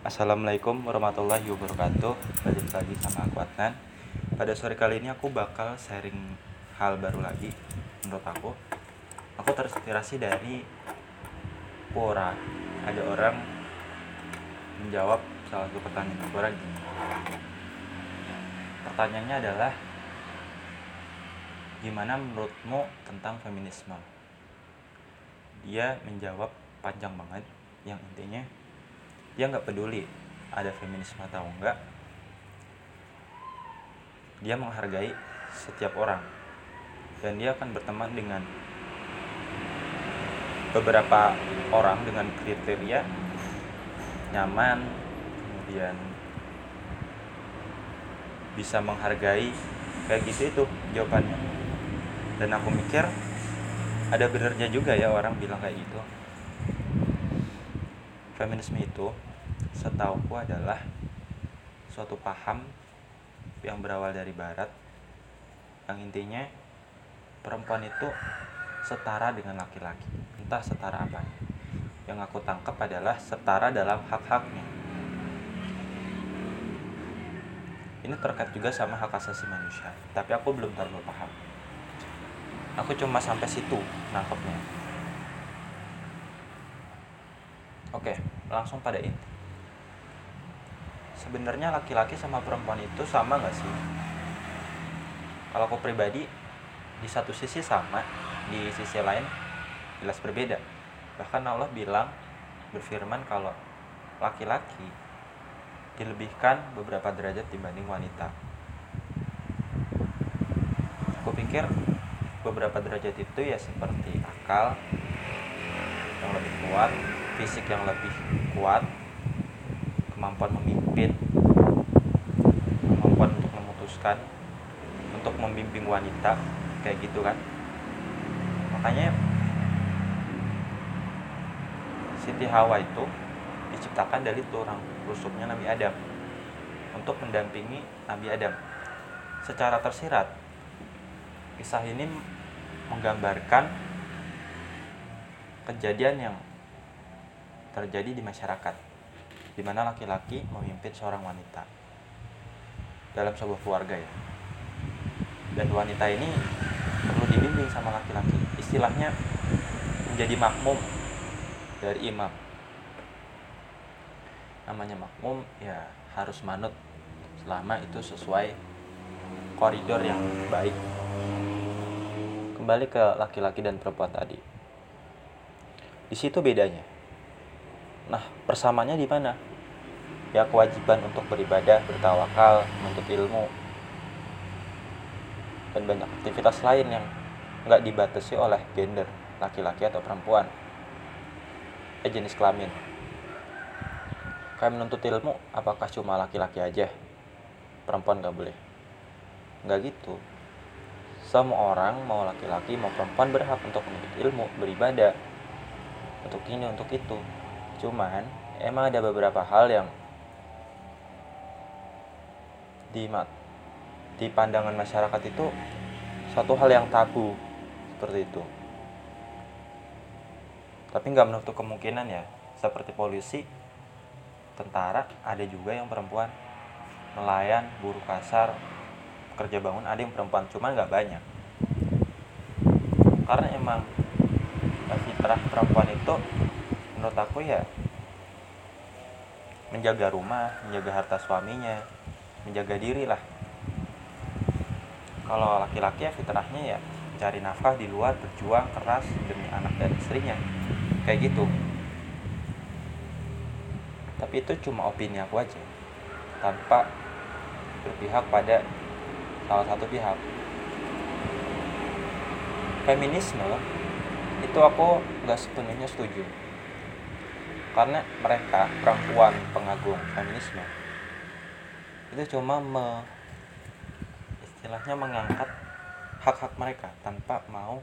Assalamualaikum warahmatullahi wabarakatuh. Balik lagi sama aku Adnan. Pada sore kali ini aku bakal sharing hal baru lagi. Menurut aku terinspirasi dari Pura. Ada orang menjawab salah satu pertanyaan Pura gini. Pertanyaannya adalah, gimana menurutmu tentang feminisme? Dia menjawab panjang banget, yang intinya dia nggak peduli ada feminisme atau enggak. Dia menghargai setiap orang dan dia akan berteman dengan beberapa orang dengan kriteria nyaman, kemudian bisa menghargai, kayak gitu. Itu jawabannya. Dan aku mikir ada benernya juga ya orang bilang kayak gitu. Feminisme itu setauku adalah suatu paham yang berawal dari barat, yang intinya perempuan itu setara dengan laki-laki, entah setara apa. Yang aku tangkap adalah setara dalam hak-haknya. Ini terkait juga sama hak asasi manusia, tapi aku belum terlalu paham. Aku cuma sampai situ nangkepnya. Oke, langsung pada inti. Sebenarnya laki-laki sama perempuan itu sama nggak sih? Kalau aku pribadi, di satu sisi sama, di sisi lain jelas berbeda. Bahkan Allah berfirman kalau laki-laki dilebihkan beberapa derajat dibanding wanita. Aku pikir beberapa derajat itu ya seperti akal yang lebih kuat, fisik yang lebih kuat, kemampuan memimpin, kemampuan untuk memutuskan, untuk membimbing wanita, kayak gitu kan. Makanya Siti Hawa itu diciptakan dari tulang rusuknya Nabi Adam untuk mendampingi Nabi Adam. Secara tersirat, kisah ini menggambarkan kejadian yang terjadi di masyarakat, di mana laki-laki memimpin seorang wanita dalam sebuah keluarga ya. Dan wanita ini perlu dibimbing sama laki-laki. Istilahnya menjadi makmum dari imam. Namanya makmum ya harus manut selama itu sesuai koridor yang baik. Kembali ke laki-laki dan perempuan tadi. Di situ bedanya. Nah, persamaannya di mana? Ya, kewajiban untuk beribadah, bertawakal, menuntut ilmu, dan banyak aktivitas lain yang nggak dibatasi oleh gender, laki-laki atau perempuan, jenis kelamin. Kayak menuntut ilmu, apakah cuma laki-laki aja? Perempuan nggak boleh? Nggak gitu. Semua orang, mau laki-laki, mau perempuan, berhak untuk menuntut ilmu, beribadah, untuk ini, untuk itu. Cuman emang ada beberapa hal yang di pandangan masyarakat itu satu hal yang tabu seperti itu. Tapi nggak menutup kemungkinan ya, seperti polisi, tentara ada juga yang perempuan, nelayan, buruh kasar, pekerja bangun ada yang perempuan, cuman nggak banyak. Karena emang fitrah perempuan itu menurut aku ya menjaga rumah, menjaga harta suaminya, menjaga diri lah. Kalau laki-laki ya fitrahnya ya cari nafkah di luar, berjuang keras demi anak dan istrinya, kayak gitu. Tapi itu cuma opini aku aja, tanpa berpihak pada salah satu pihak. Feminisme itu aku gak sepenuhnya setuju. Karena mereka, perempuan pengagum feminisme, itu cuma istilahnya mengangkat hak-hak mereka tanpa mau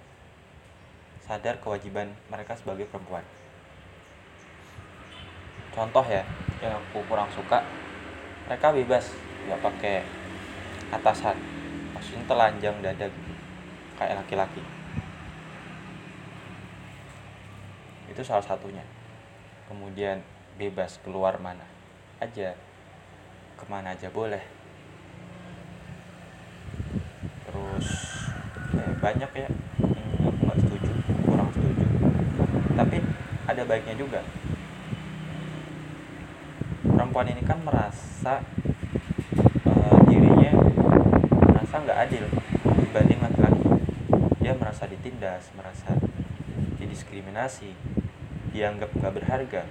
sadar kewajiban mereka sebagai perempuan. Contoh ya, yang aku kurang suka, mereka bebas, nggak pakai atasan, maksudnya telanjang dada gitu, kayak laki-laki. Itu salah satunya. Kemudian bebas keluar mana, aja, kemana aja boleh. Terus banyak ya yang aku nggak setuju, kurang setuju, tapi ada baiknya juga. Perempuan ini kan merasa dirinya merasa nggak adil dibanding laki-laki. Dia merasa ditindas, merasa didiskriminasi, dianggap nggak berharga.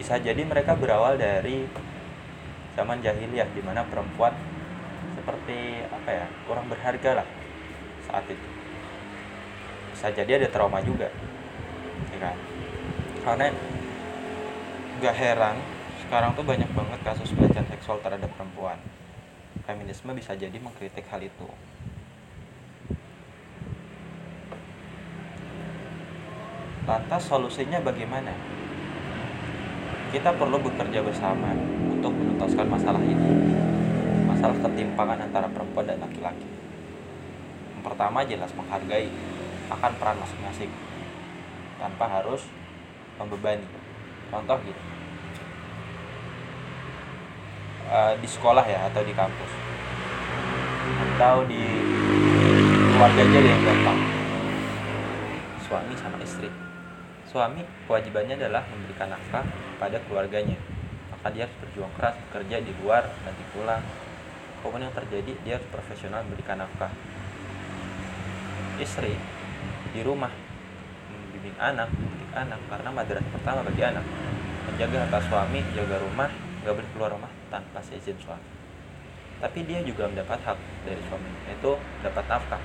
Bisa jadi mereka berawal dari zaman jahiliyah di mana perempuan seperti kurang berharga lah saat itu. Bisa jadi ada trauma juga, ya kan? Karena gak heran sekarang tuh banyak banget kasus pelecehan seksual terhadap perempuan. Feminisme bisa jadi mengkritik hal itu. Lantas solusinya bagaimana? Kita perlu bekerja bersama untuk menuntaskan masalah ini, masalah ketimpangan antara perempuan dan laki-laki. Yang pertama jelas menghargai akan peran masing-masing tanpa harus membebani. Contoh gitu, di sekolah ya, atau di kampus, atau di keluarga aja yang gampang, suami sama istri. Suami kewajibannya adalah memberikan nafkah pada keluarganya, maka dia harus berjuang keras bekerja di luar dan di pulang. Kemudian yang terjadi, dia harus profesional memberikan nafkah. Istri di rumah membimbing anak, mendidik anak, karena madrasah pertama bagi anak, menjaga harta suami, jaga rumah, nggak boleh keluar rumah tanpa seizin suami. Tapi dia juga mendapat hak dari suami, yaitu dapat nafkah.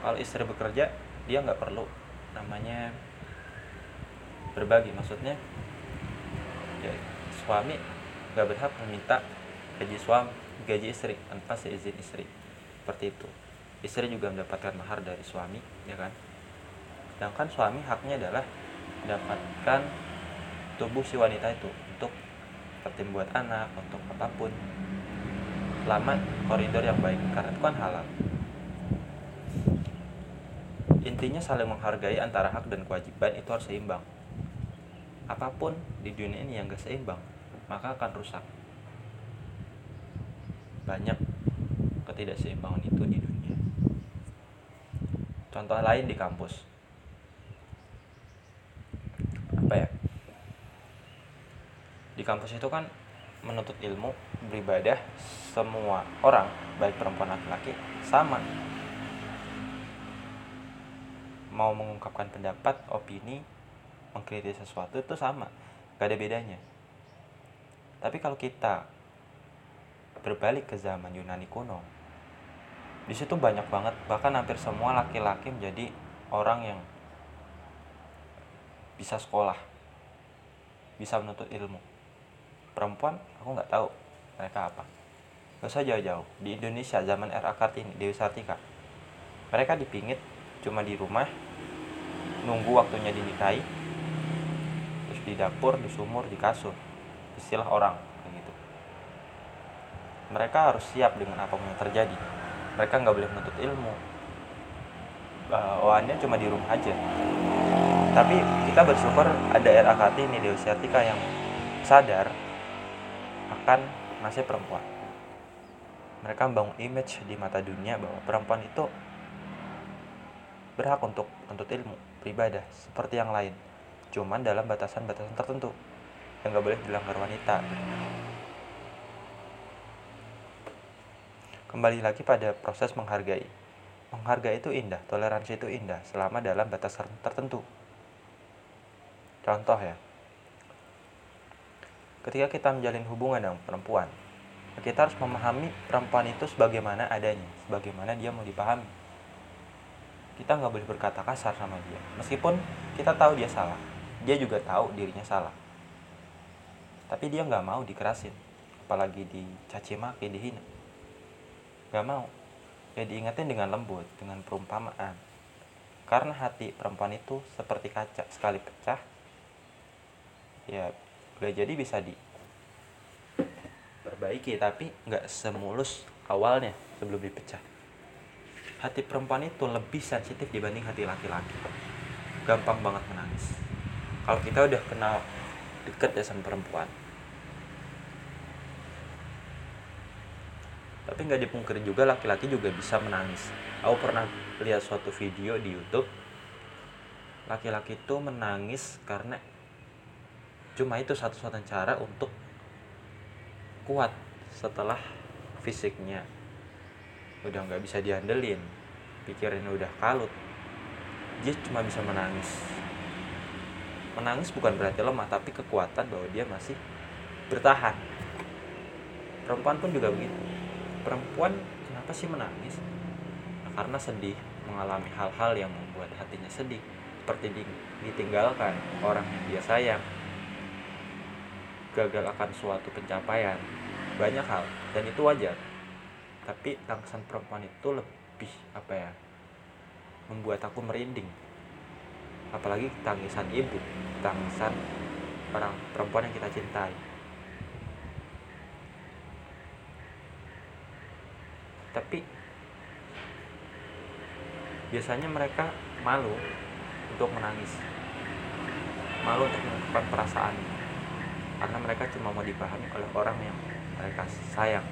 Kalau istri bekerja, dia nggak perlu namanya berbagi, maksudnya ya, suami nggak berhak meminta gaji suami, gaji istri tanpa seizin istri. Seperti itu. Istri juga mendapatkan mahar dari suami, ya kan? Sedangkan suami haknya adalah mendapatkan tubuh si wanita itu untuk seperti buat anak, untuk apapun, selama koridor yang baik, karena itu kan halal. Intinya saling menghargai antara hak dan kewajiban itu harus seimbang. Apapun di dunia ini yang gak seimbang, maka akan rusak. Banyak ketidakseimbangan itu di dunia. Contoh lain di kampus. Di kampus itu kan menuntut ilmu, beribadah, semua orang, baik perempuan laki-laki, sama. Mau mengungkapkan pendapat, opini, mengkritik sesuatu itu sama, gak ada bedanya. Tapi kalau kita berbalik ke zaman Yunani kuno, di situ banyak banget, bahkan hampir semua laki-laki menjadi orang yang bisa sekolah, bisa menuntut ilmu. Perempuan, aku nggak tahu mereka apa. Nggak usah jauh-jauh. Di Indonesia zaman R.A. Kartini, Dewi Sartika, mereka dipingit cuma di rumah, nunggu waktunya dinikahi, terus di dapur, di sumur, di kasur, istilah orang begitu. Mereka harus siap dengan apapun yang terjadi. Mereka nggak boleh menuntut ilmu, bawaannya cuma di rumah aja. Tapi kita bersyukur ada R.A. Kartini, Dewi Sartika yang sadar akan nasib perempuan. Mereka membangun image di mata dunia bahwa perempuan itu berhak untuk menuntut ilmu, beribadah seperti yang lain, cuman dalam batasan-batasan tertentu yang gak boleh dilanggar wanita. Kembali lagi pada proses menghargai. Menghargai itu indah, toleransi itu indah, selama dalam batasan tertentu. Contoh ya, ketika kita menjalin hubungan dengan perempuan, kita harus memahami perempuan itu sebagaimana adanya, sebagaimana dia mau dipahami. Kita nggak boleh berkata kasar sama dia, meskipun kita tahu dia salah, dia juga tahu dirinya salah. Tapi dia nggak mau dikerasin, apalagi dicaci maki, dihina. Nggak mau. Ya diingetin dengan lembut, dengan perumpamaan. Karena hati perempuan itu seperti kaca, sekali pecah, ya jadi bisa diperbaiki, tapi nggak semulus awalnya sebelum dipecah. Hati perempuan itu lebih sensitif dibanding hati laki-laki. Gampang banget menangis. Kalau kita udah kenal deket ya sama perempuan. Tapi nggak dipungkiri juga laki-laki juga bisa menangis. Aku pernah lihat suatu video di YouTube, laki-laki itu menangis karena cuma itu satu-satunya cara untuk kuat setelah fisiknya udah nggak bisa diandelin, pikirannya udah kalut, dia cuma bisa menangis. Menangis bukan berarti lemah, tapi kekuatan bahwa dia masih bertahan. Perempuan pun juga begitu. Perempuan kenapa sih menangis? Nah, karena sedih, mengalami hal-hal yang membuat hatinya sedih, seperti ditinggalkan orang yang dia sayang, gagal akan suatu pencapaian, banyak hal, dan itu wajar. Tapi tangisan perempuan itu lebih membuat aku merinding. Apalagi tangisan ibu, tangisan orang perempuan yang kita cintai. Tapi biasanya mereka malu untuk menangis, malu untuk mengungkapkan perasaan, karena mereka cuma mau dipahami oleh orang yang mereka sayang.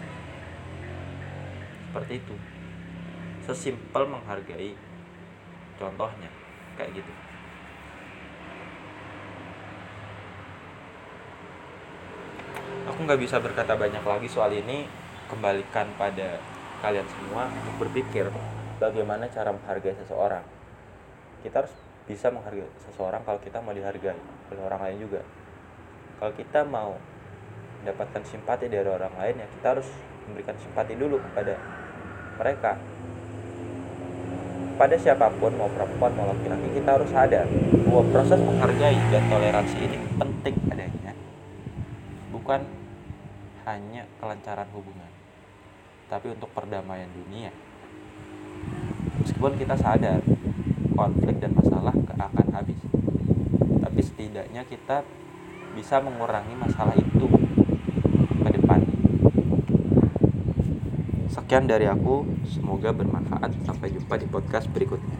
Seperti itu, sesimpel menghargai, contohnya kayak gitu. Aku nggak bisa berkata banyak lagi soal ini, kembalikan pada kalian semua untuk berpikir bagaimana cara menghargai seseorang. Kita harus bisa menghargai seseorang kalau kita mau dihargai oleh orang lain juga. Kalau kita mau mendapatkan simpati dari orang lain, ya kita harus memberikan simpati dulu kepada mereka. Pada siapapun, mau perempuan mau laki-laki, kita harus sadar bahwa proses menghargai dan toleransi ini penting adanya, bukan hanya kelancaran hubungan, tapi untuk perdamaian dunia. Meskipun kita sadar konflik dan masalah akan habis, tapi setidaknya kita bisa mengurangi masalah itu ke depan. Sekian dari aku, semoga bermanfaat. Sampai jumpa di podcast berikutnya.